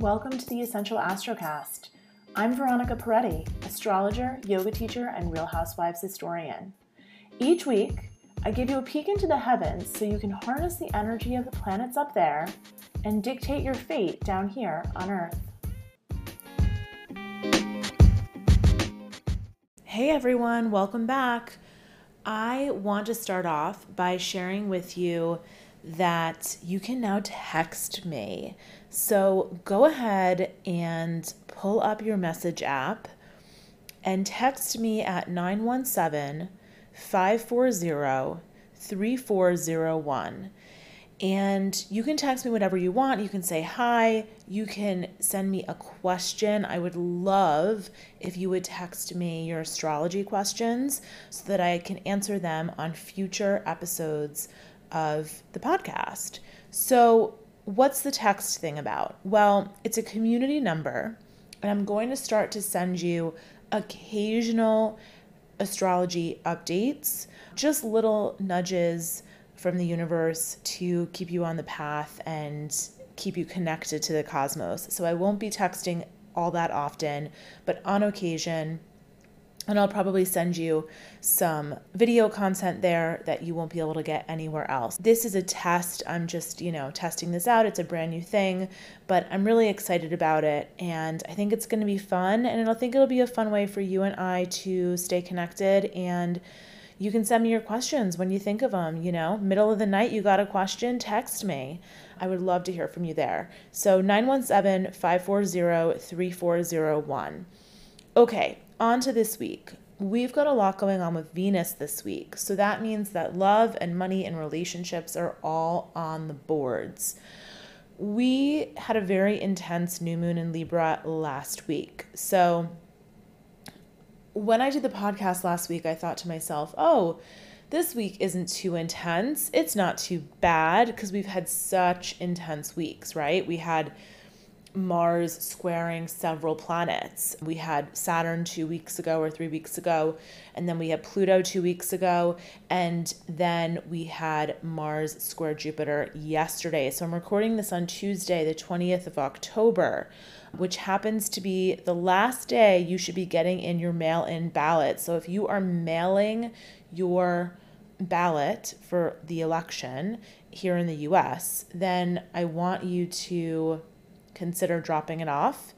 Welcome to the Essential Astrocast. I'm Veronica Peretti, astrologer, yoga teacher, and Real Housewives historian. Each week, I give you a peek into the heavens so you can harness the energy of the planets up there and dictate your fate down here on Earth. Hey everyone, welcome back. I want to start off by sharing with you that you can now text me. So go ahead and pull up your message app and text me at 917-540-3401. And you can text me whatever you want. You can say hi. You can send me a question. I would love if you would text me your astrology questions so that I can answer them on future episodes of the podcast. So what's the text thing about? Well, it's a community number, and I'm going to start to send you occasional astrology updates, just little nudges from the universe to keep you on the path and keep you connected to the cosmos. So I won't be texting all that often, but on occasion, and I'll probably send you some video content there that you won't be able to get anywhere else. This is a test. I'm just, testing this out. It's a brand new thing, but I'm really excited about it. And I think it's going to be fun. And I think it'll be a fun way for you and I to stay connected. And you can send me your questions when you think of them, middle of the night, you got a question, text me. I would love to hear from you there. So 917-540-3401. Okay. On to this week. We've got a lot going on with Venus this week. So that means that love and money and relationships are all on the boards. We had a very intense new moon in Libra last week. So when I did the podcast last week, I thought to myself, this week isn't too intense. It's not too bad because we've had such intense weeks, right? We had Mars squaring several planets. We had Saturn 2 weeks ago or 3 weeks ago, and then we had Pluto 2 weeks ago, and then we had Mars square Jupiter yesterday. So I'm recording this on Tuesday, the 20th of October, which happens to be the last day you should be getting in your mail-in ballot. So if you are mailing your ballot for the election here in the US, then I want you to consider dropping it off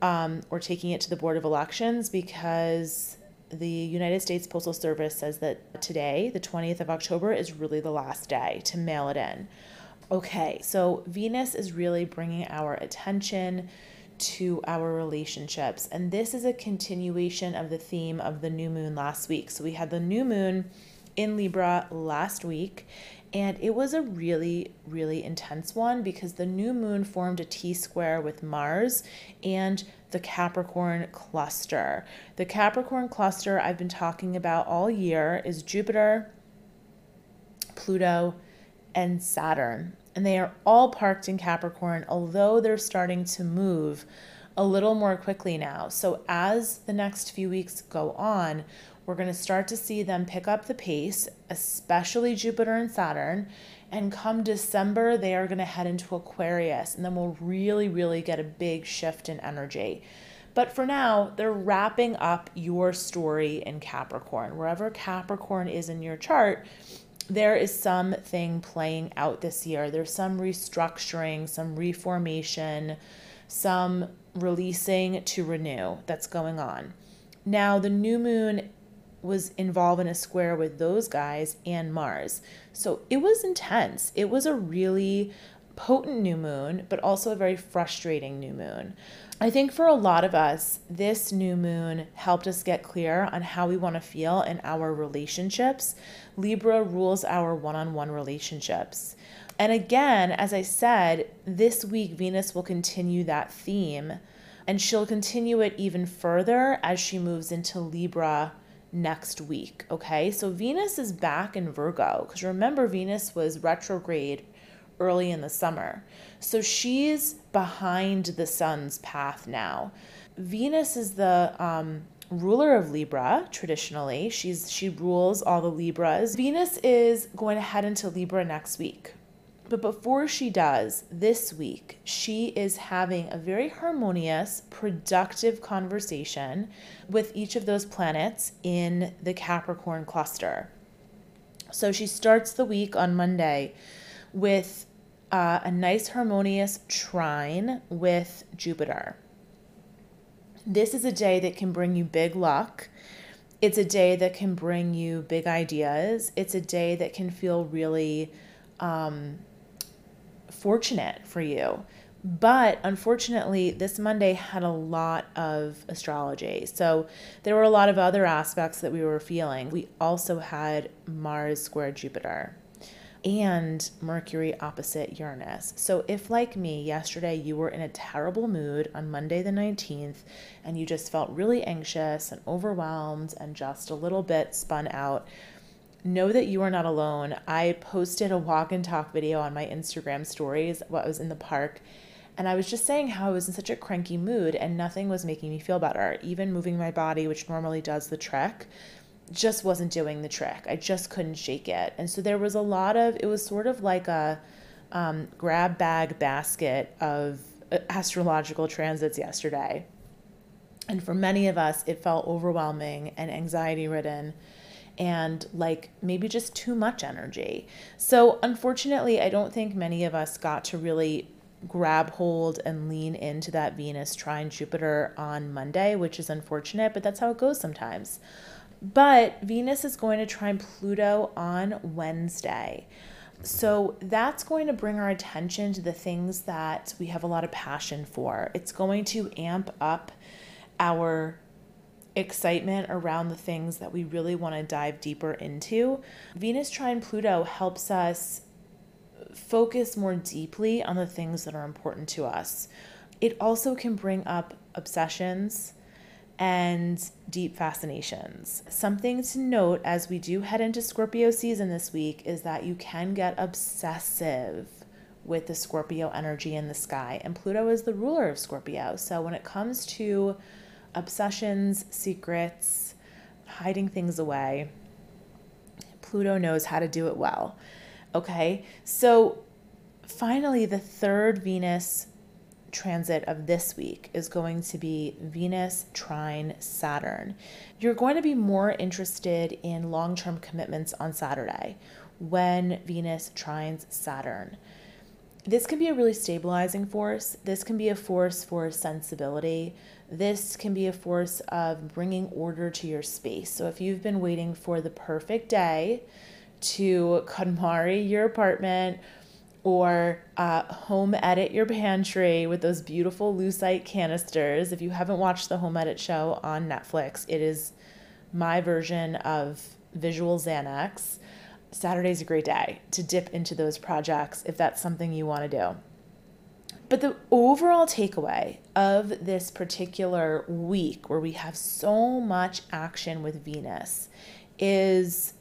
or taking it to the Board of Elections, because the United States Postal Service says that today, the 20th of October, is really the last day to mail it in. Okay, so Venus is really bringing our attention to our relationships, and this is a continuation of the theme of the new moon last week. So we had the new moon in Libra last week, and it was a really, really intense one because the new moon formed a T-square with Mars and the Capricorn cluster. The Capricorn cluster I've been talking about all year is Jupiter, Pluto, and Saturn. And they are all parked in Capricorn, although they're starting to move a little more quickly now. So as the next few weeks go on, we're going to start to see them pick up the pace, especially Jupiter and Saturn. And come December, they are going to head into Aquarius, and then we'll really, really get a big shift in energy. But for now, they're wrapping up your story in Capricorn. Wherever Capricorn is in your chart, there is something playing out this year. There's some restructuring, some reformation, some releasing to renew that's going on. Now, the new moon was involved in a square with those guys and Mars. So it was intense. It was a really potent new moon, but also a very frustrating new moon. I think for a lot of us, this new moon helped us get clear on how we want to feel in our relationships. Libra rules our one-on-one relationships. And again, as I said, this week Venus will continue that theme, and she'll continue it even further as she moves into Libra next week. Okay, so Venus is back in Virgo, because remember, Venus was retrograde early in the summer. So she's behind the sun's path now. Venus is the ruler of Libra traditionally. She rules all the Libras. Venus is going to head into Libra next week. But before she does, this week, she is having a very harmonious, productive conversation with each of those planets in the Capricorn cluster. So she starts the week on Monday with a nice harmonious trine with Jupiter. This is a day that can bring you big luck. It's a day that can bring you big ideas. It's a day that can feel really fortunate for you. But unfortunately, this Monday had a lot of astrology. So there were a lot of other aspects that we were feeling. We also had Mars square Jupiter and Mercury opposite Uranus. So if, like me, yesterday you were in a terrible mood on Monday the 19th and you just felt really anxious and overwhelmed and just a little bit spun out, know that you are not alone. I posted a walk and talk video on my Instagram stories while I was in the park. And I was just saying how I was in such a cranky mood and nothing was making me feel better. Even moving my body, which normally does the trick, just wasn't doing the trick. I just couldn't shake it. And so there was a lot of, it was sort of like a grab bag basket of astrological transits yesterday. And for many of us, it felt overwhelming and anxiety ridden and like maybe just too much energy. So unfortunately, I don't think many of us got to really grab hold and lean into that Venus trine Jupiter on Monday, which is unfortunate, but that's how it goes sometimes. But Venus is going to trine Pluto on Wednesday. So that's going to bring our attention to the things that we have a lot of passion for. It's going to amp up our excitement around the things that we really want to dive deeper into. Venus trine Pluto helps us focus more deeply on the things that are important to us. It also can bring up obsessions and deep fascinations. Something to note as we do head into Scorpio season this week is that you can get obsessive with the Scorpio energy in the sky, and Pluto is the ruler of Scorpio. So when it comes to obsessions, secrets, hiding things away, Pluto knows how to do it well. Okay, so finally, the third Venus transit of this week is going to be Venus trine Saturn. You're going to be more interested in long-term commitments on Saturday when Venus trines Saturn. This can be a really stabilizing force. This can be a force for sensibility. This can be a force of bringing order to your space. So if you've been waiting for the perfect day to KonMari your apartment or home edit your pantry with those beautiful lucite canisters, if you haven't watched the Home Edit show on Netflix, it is my version of visual Xanax. Saturday's a great day to dip into those projects if that's something you want to do. But the overall takeaway of this particular week, where we have so much action with Venus, is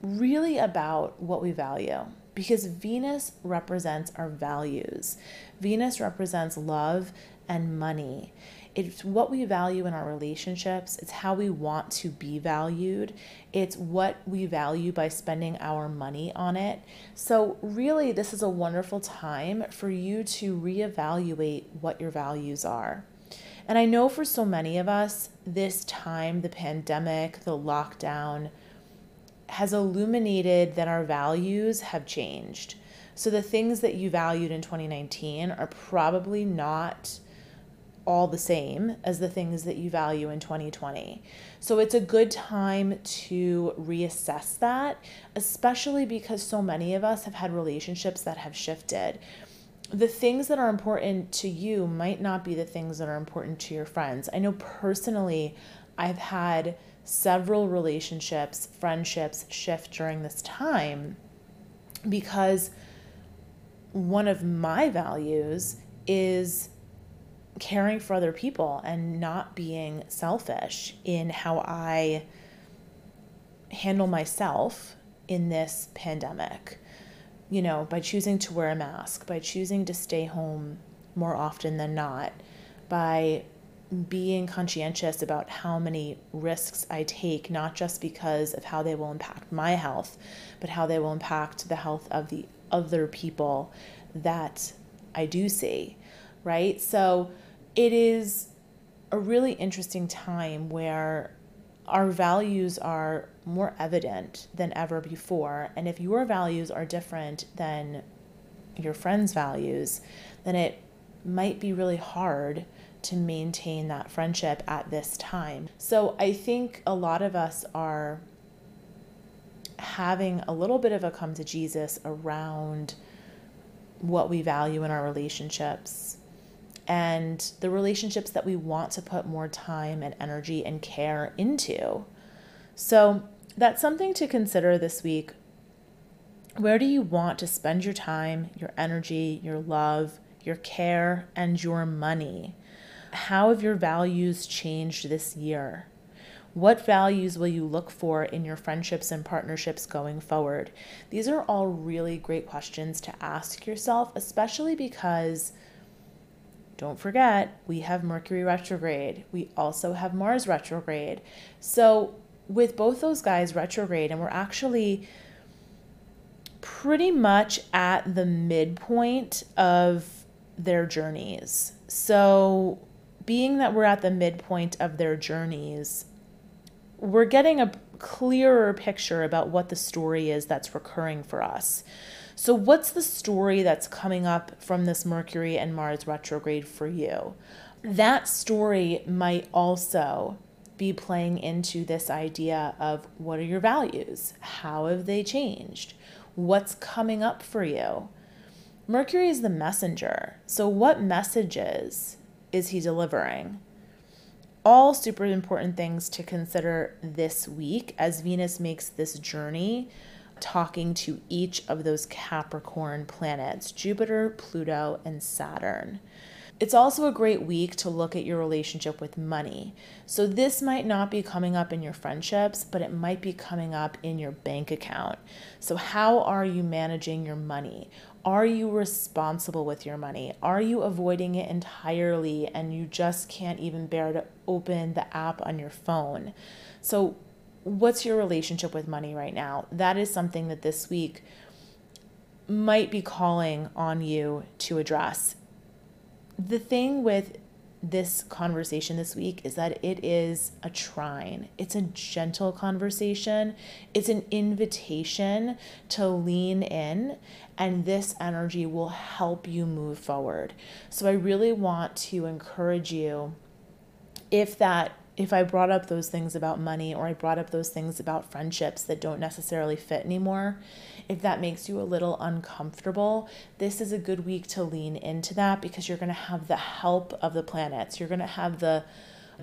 really about what we value, because Venus represents our values. Venus represents love and money. It's what we value in our relationships. It's how we want to be valued. It's what we value by spending our money on it. So really, this is a wonderful time for you to reevaluate what your values are. And I know for so many of us, this time, the pandemic, the lockdown, has illuminated that our values have changed. So the things that you valued in 2019 are probably not all the same as the things that you value in 2020. So it's a good time to reassess that, especially because so many of us have had relationships that have shifted. The things that are important to you might not be the things that are important to your friends. I know personally, I've had several relationships, friendships shift during this time because one of my values is caring for other people and not being selfish in how I handle myself in this pandemic, you know, by choosing to wear a mask, by choosing to stay home more often than not, by being conscientious about how many risks I take, not just because of how they will impact my health, but how they will impact the health of the other people that I do see, right? So it is a really interesting time where our values are more evident than ever before. And if your values are different than your friend's values, then it might be really hard to maintain that friendship at this time. So I think a lot of us are having a little bit of a come to Jesus around what we value in our relationships and the relationships that we want to put more time and energy and care into. So that's something to consider this week. Where do you want to spend your time, your energy, your love, your care, and your money? How have your values changed this year? What values will you look for in your friendships and partnerships going forward? These are all really great questions to ask yourself, especially because, don't forget, we have Mercury retrograde. We also have Mars retrograde. So with both those guys retrograde, and we're actually pretty much at the midpoint of their journeys. So being that we're at the midpoint of their journeys, we're getting a clearer picture about what the story is that's recurring for us. So what's the story that's coming up from this Mercury and Mars retrograde for you? That story might also be playing into this idea of, what are your values? How have they changed? What's coming up for you? Mercury is the messenger. So what messages is he delivering? All super important things to consider this week as Venus makes this journey, talking to each of those Capricorn planets, Jupiter, Pluto, and Saturn. It's also a great week to look at your relationship with money. So this might not be coming up in your friendships, but it might be coming up in your bank account. So how are you managing your money? Are you responsible with your money? Are you avoiding it entirely and you just can't even bear to open the app on your phone? So what's your relationship with money right now? That is something that this week might be calling on you to address. The thing with this conversation this week is that it is a trine. It's a gentle conversation. It's an invitation to lean in, and this energy will help you move forward. So I really want to encourage you, if I brought up those things about money, or I brought up those things about friendships that don't necessarily fit anymore, if that makes you a little uncomfortable, this is a good week to lean into that, because you're going to have the help of the planets. You're going to have the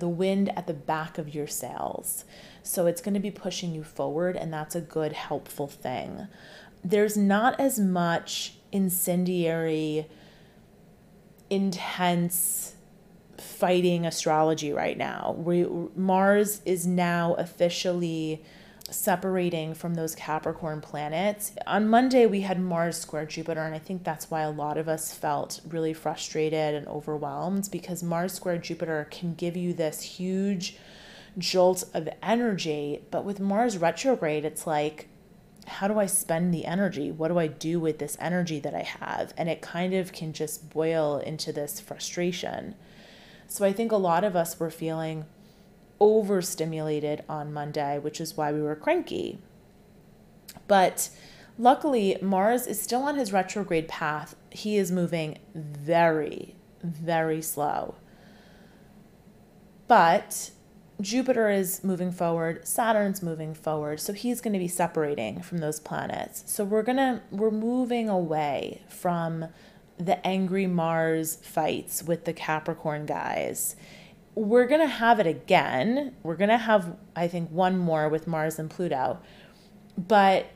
wind at the back of your sails. So it's going to be pushing you forward, and that's a good, helpful thing. There's not as much incendiary, intense fighting astrology right now. Mars is now officially separating from those Capricorn planets. On Monday, we had Mars square Jupiter, and I think that's why a lot of us felt really frustrated and overwhelmed, because Mars square Jupiter can give you this huge jolt of energy. But with Mars retrograde, it's like, how do I spend the energy? What do I do with this energy that I have? And it kind of can just boil into this frustration. So I think a lot of us were feeling overstimulated on Monday, which is why we were cranky. But luckily, Mars is still on his retrograde path. He is moving very, very slow. But Jupiter is moving forward, Saturn's moving forward, so he's going to be separating from those planets. So we're moving away from the angry Mars fights with the Capricorn guys. We're going to have it again. We're going to have, I think, one more with Mars and Pluto, but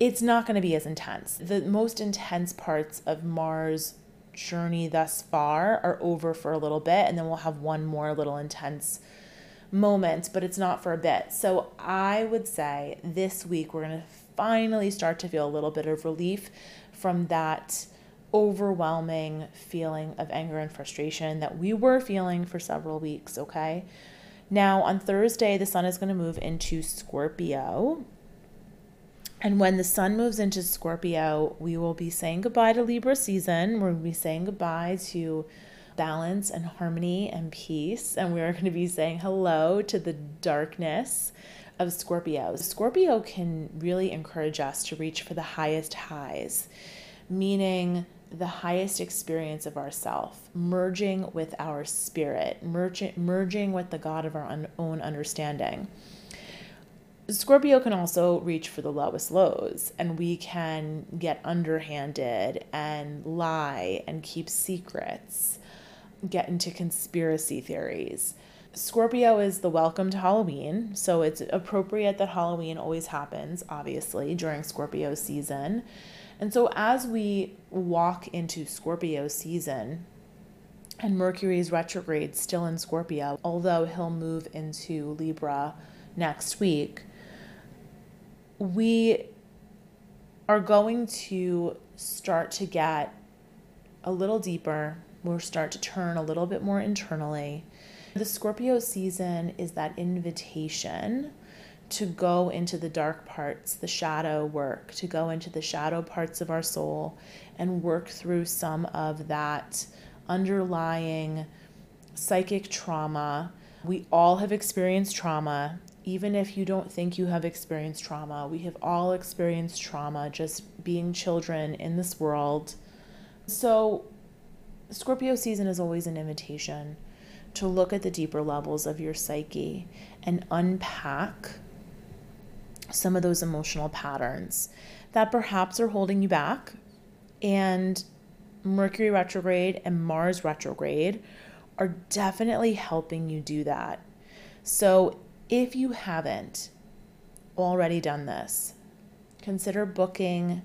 it's not going to be as intense. The most intense parts of Mars' journey thus far are over for a little bit, and then we'll have one more little intense moment, but it's not for a bit. So I would say this week we're going to finally start to feel a little bit of relief from that overwhelming feeling of anger and frustration that we were feeling for several weeks, okay? Now, on Thursday, the sun is going to move into Scorpio. And when the sun moves into Scorpio, we will be saying goodbye to Libra season. We're going to be saying goodbye to balance and harmony and peace. And we are going to be saying hello to the darkness of Scorpio. Scorpio can really encourage us to reach for the highest highs, meaning the highest experience of ourself, merging with our spirit, merging with the God of our own understanding. Scorpio can also reach for the lowest lows, and we can get underhanded and lie and keep secrets, get into conspiracy theories. Scorpio is the welcome to Halloween, so it's appropriate that Halloween always happens, obviously, during Scorpio season. And so as we walk into Scorpio season, and Mercury's retrograde still in Scorpio, although he'll move into Libra next week, we are going to start to get a little deeper. We'll start to turn a little bit more internally. The Scorpio season is that invitation to go into the dark parts, the shadow work, to go into the shadow parts of our soul and work through some of that underlying psychic trauma. We all have experienced trauma. Even if you don't think you have experienced trauma, we have all experienced trauma just being children in this world. So Scorpio season is always an invitation to look at the deeper levels of your psyche and unpack some of those emotional patterns that perhaps are holding you back. And Mercury retrograde and Mars retrograde are definitely helping you do that. So if you haven't already done this, consider booking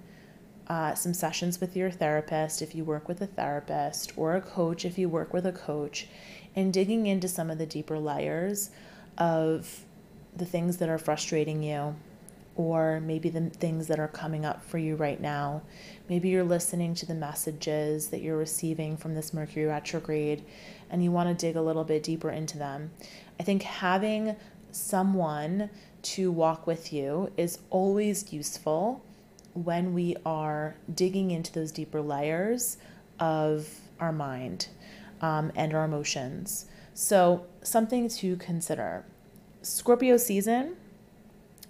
some sessions with your therapist if you work with a therapist, or a coach if you work with a coach, and digging into some of the deeper layers of the things that are frustrating you, or maybe the things that are coming up for you right now. Maybe you're listening to the messages that you're receiving from this Mercury retrograde and you want to dig a little bit deeper into them. I think having someone to walk with you is always useful when we are digging into those deeper layers of our mind and our emotions. So something to consider. Scorpio season,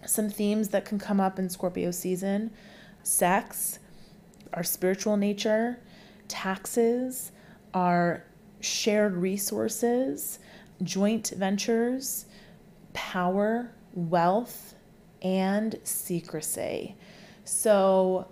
some themes that can come up in Scorpio season: sex, our spiritual nature, taxes, our shared resources, joint ventures, power, wealth, and secrecy. So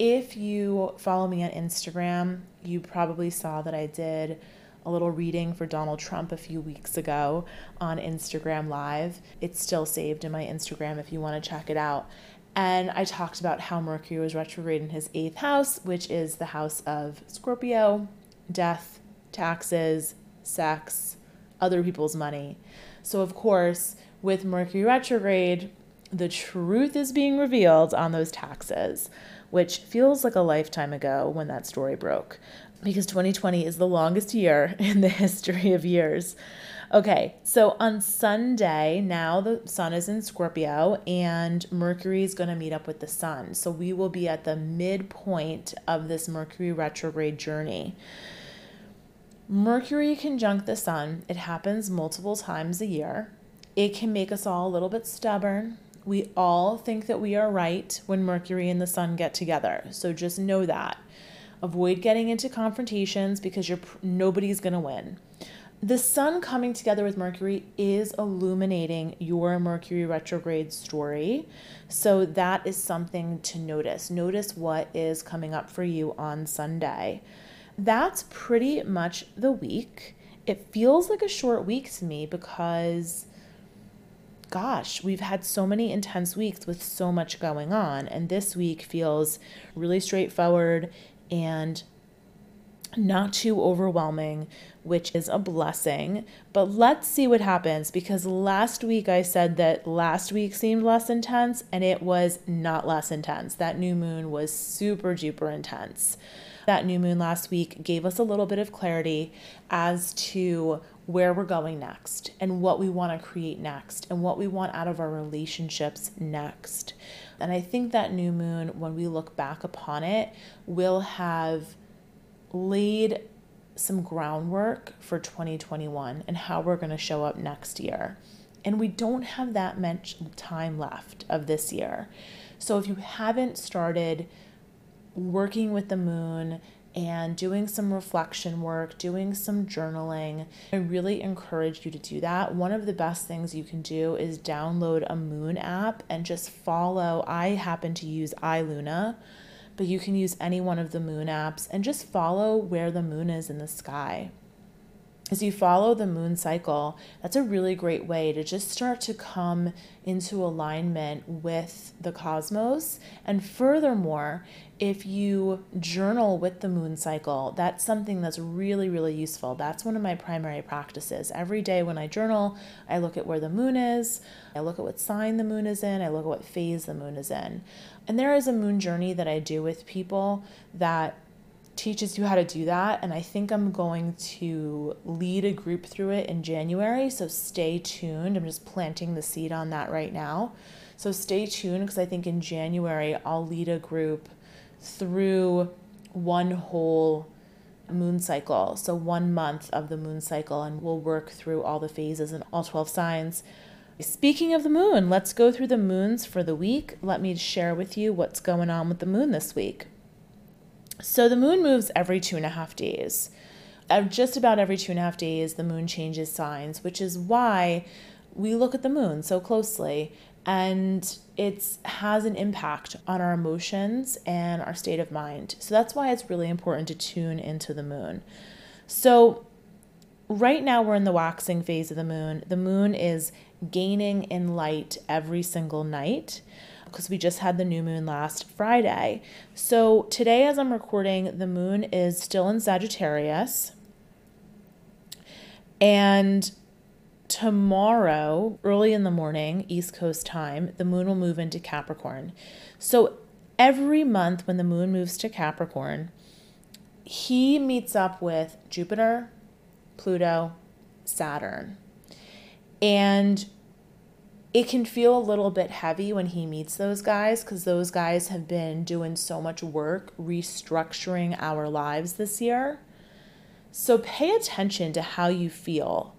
if you follow me on Instagram, you probably saw that I did a little reading for Donald Trump a few weeks ago on Instagram Live. It's still saved in my Instagram if you want to check it out. And I talked about how Mercury was retrograde in his 8th house, which is the house of Scorpio, death, taxes, sex, other people's money. So of course, with Mercury retrograde, the truth is being revealed on those taxes, which feels like a lifetime ago when that story broke, because 2020 is the longest year in the history of years. Okay, so on Sunday, now the sun is in Scorpio and Mercury is going to meet up with the sun. So we will be at the midpoint of this Mercury retrograde journey. Mercury conjunct the sun. It happens multiple times a year. It can make us all a little bit stubborn. We all think that we are right when Mercury and the sun get together. So just know that. Avoid getting into confrontations because nobody's going to win. The sun coming together with Mercury is illuminating your Mercury retrograde story. So that is something to notice. Notice what is coming up for you on Sunday. That's pretty much the week. It feels like a short week to me because, gosh, we've had so many intense weeks with so much going on, and this week feels really straightforward and not too overwhelming, which is a blessing. But let's see what happens, because last week I said that last week seemed less intense, and it was not less intense. That new moon was super duper intense. That new moon last week gave us a little bit of clarity as to where we're going next and what we want to create next and what we want out of our relationships next. And I think that new moon, when we look back upon it, will have laid some groundwork for 2021 and how we're going to show up next year. And we don't have that much time left of this year. So if you haven't started working with the moon and doing some reflection work, doing some journaling, I really encourage you to do that. One of the best things you can do is download a moon app and just follow. I happen to use iLuna, but you can use any one of the moon apps and just follow where the moon is in the sky. As you follow the moon cycle, that's a really great way to just start to come into alignment with the cosmos. And furthermore, if you journal with the moon cycle, that's something that's really, really useful. That's one of my primary practices. Every day when I journal, I look at where the moon is, I look at what sign the moon is in, I look at what phase the moon is in. And there is a moon journey that I do with people that teaches you how to do that, and I think I'm going to lead a group through it in January, so stay tuned. I'm just planting the seed on that right now, so stay tuned, because I think in January I'll lead a group through one whole moon cycle, so 1 month of the moon cycle, and we'll work through all the phases and all 12 signs. Speaking of the moon, let's go through the moons for the week. Let me share with you what's going on with the moon this week. So the moon moves every 2.5 days. Just about every 2.5 days, the moon changes signs, which is why we look at the moon so closely. And it has an impact on our emotions and our state of mind. So that's why it's really important to tune into the moon. So right now we're in the waxing phase of the moon. The moon is gaining in light every single night, because we just had the new moon last Friday. So today, as I'm recording, the moon is still in Sagittarius. And tomorrow, early in the morning, East Coast time, the moon will move into Capricorn. So every month when the moon moves to Capricorn, he meets up with Jupiter, Pluto, Saturn. And it can feel a little bit heavy when he meets those guys, because those guys have been doing so much work restructuring our lives this year. So pay attention to how you feel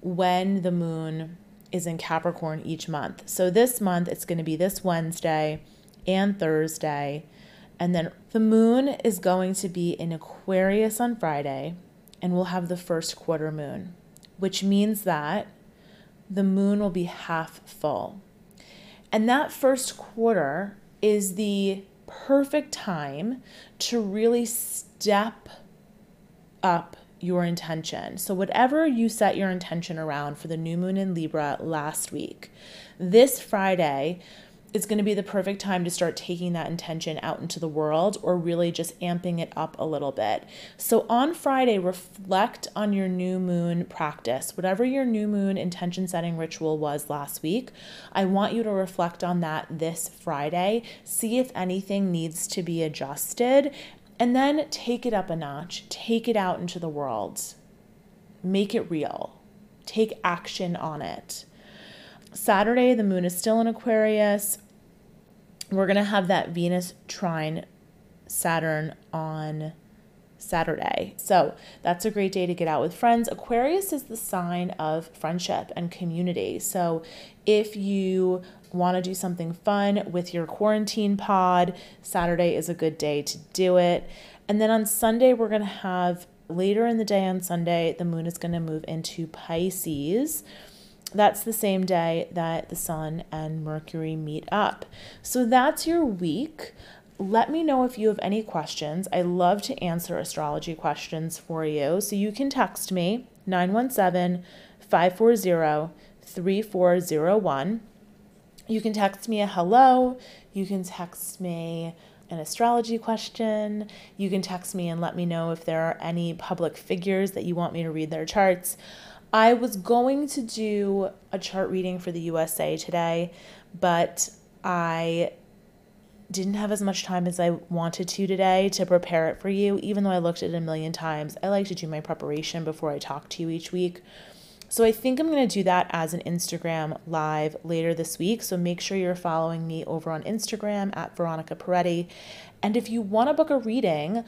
when the moon is in Capricorn each month. So this month, it's going to be this Wednesday and Thursday. And then the moon is going to be in Aquarius on Friday, and we'll have the first quarter moon, which means that the moon will be half full. And that first quarter is the perfect time to really step up your intention. So whatever you set your intention around for the new moon in Libra last week, this Friday is going to be the perfect time to start taking that intention out into the world, or really just amping it up a little bit. So on Friday, reflect on your new moon practice. Whatever your new moon intention setting ritual was last week, I want you to reflect on that this Friday. See if anything needs to be adjusted, and then take it up a notch. Take it out into the world. Make it real. Take action on it. Saturday, the moon is still in Aquarius. We're going to have that Venus trine Saturn on Saturday. So that's a great day to get out with friends. Aquarius is the sign of friendship and community. So if you want to do something fun with your quarantine pod, Saturday is a good day to do it. And then on Sunday, we're going to have, later in the day on Sunday, the moon is going to move into Pisces. That's the same day that the sun and Mercury meet up. So that's your week. Let me know if you have any questions. I love to answer astrology questions for you. So you can text me 917-540-3401. You can text me a hello. You can text me an astrology question. You can text me and let me know if there are any public figures that you want me to read their charts. I was going to do a chart reading for the USA today, but I didn't have as much time as I wanted to today to prepare it for you. Even though I looked at it a million times, I like to do my preparation before I talk to you each week. So I think I'm going to do that as an Instagram live later this week. So make sure you're following me over on Instagram at Veronica Peretti. And if you want to book a reading,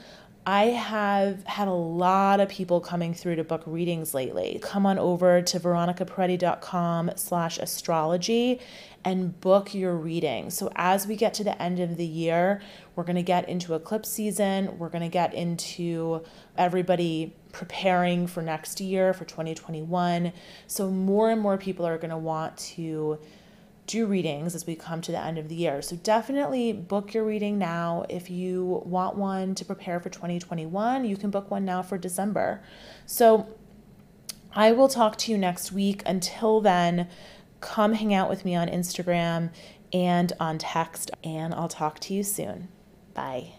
I have had a lot of people coming through to book readings lately. Come on over to veronicaperetti.com/astrology and book your reading. So as we get to the end of the year, we're going to get into eclipse season. We're going to get into everybody preparing for next year, for 2021. So more and more people are going to want to do readings as we come to the end of the year. So definitely book your reading now. If you want one to prepare for 2021, you can book one now for December. So I will talk to you next week. Until then, come hang out with me on Instagram and on text, and I'll talk to you soon. Bye.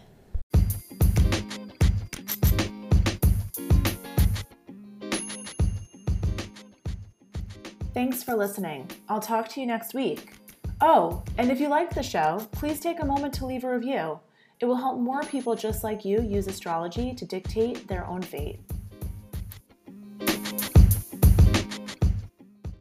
Thanks for listening. I'll talk to you next week. Oh, and if you like the show, please take a moment to leave a review. It will help more people just like you use astrology to dictate their own fate.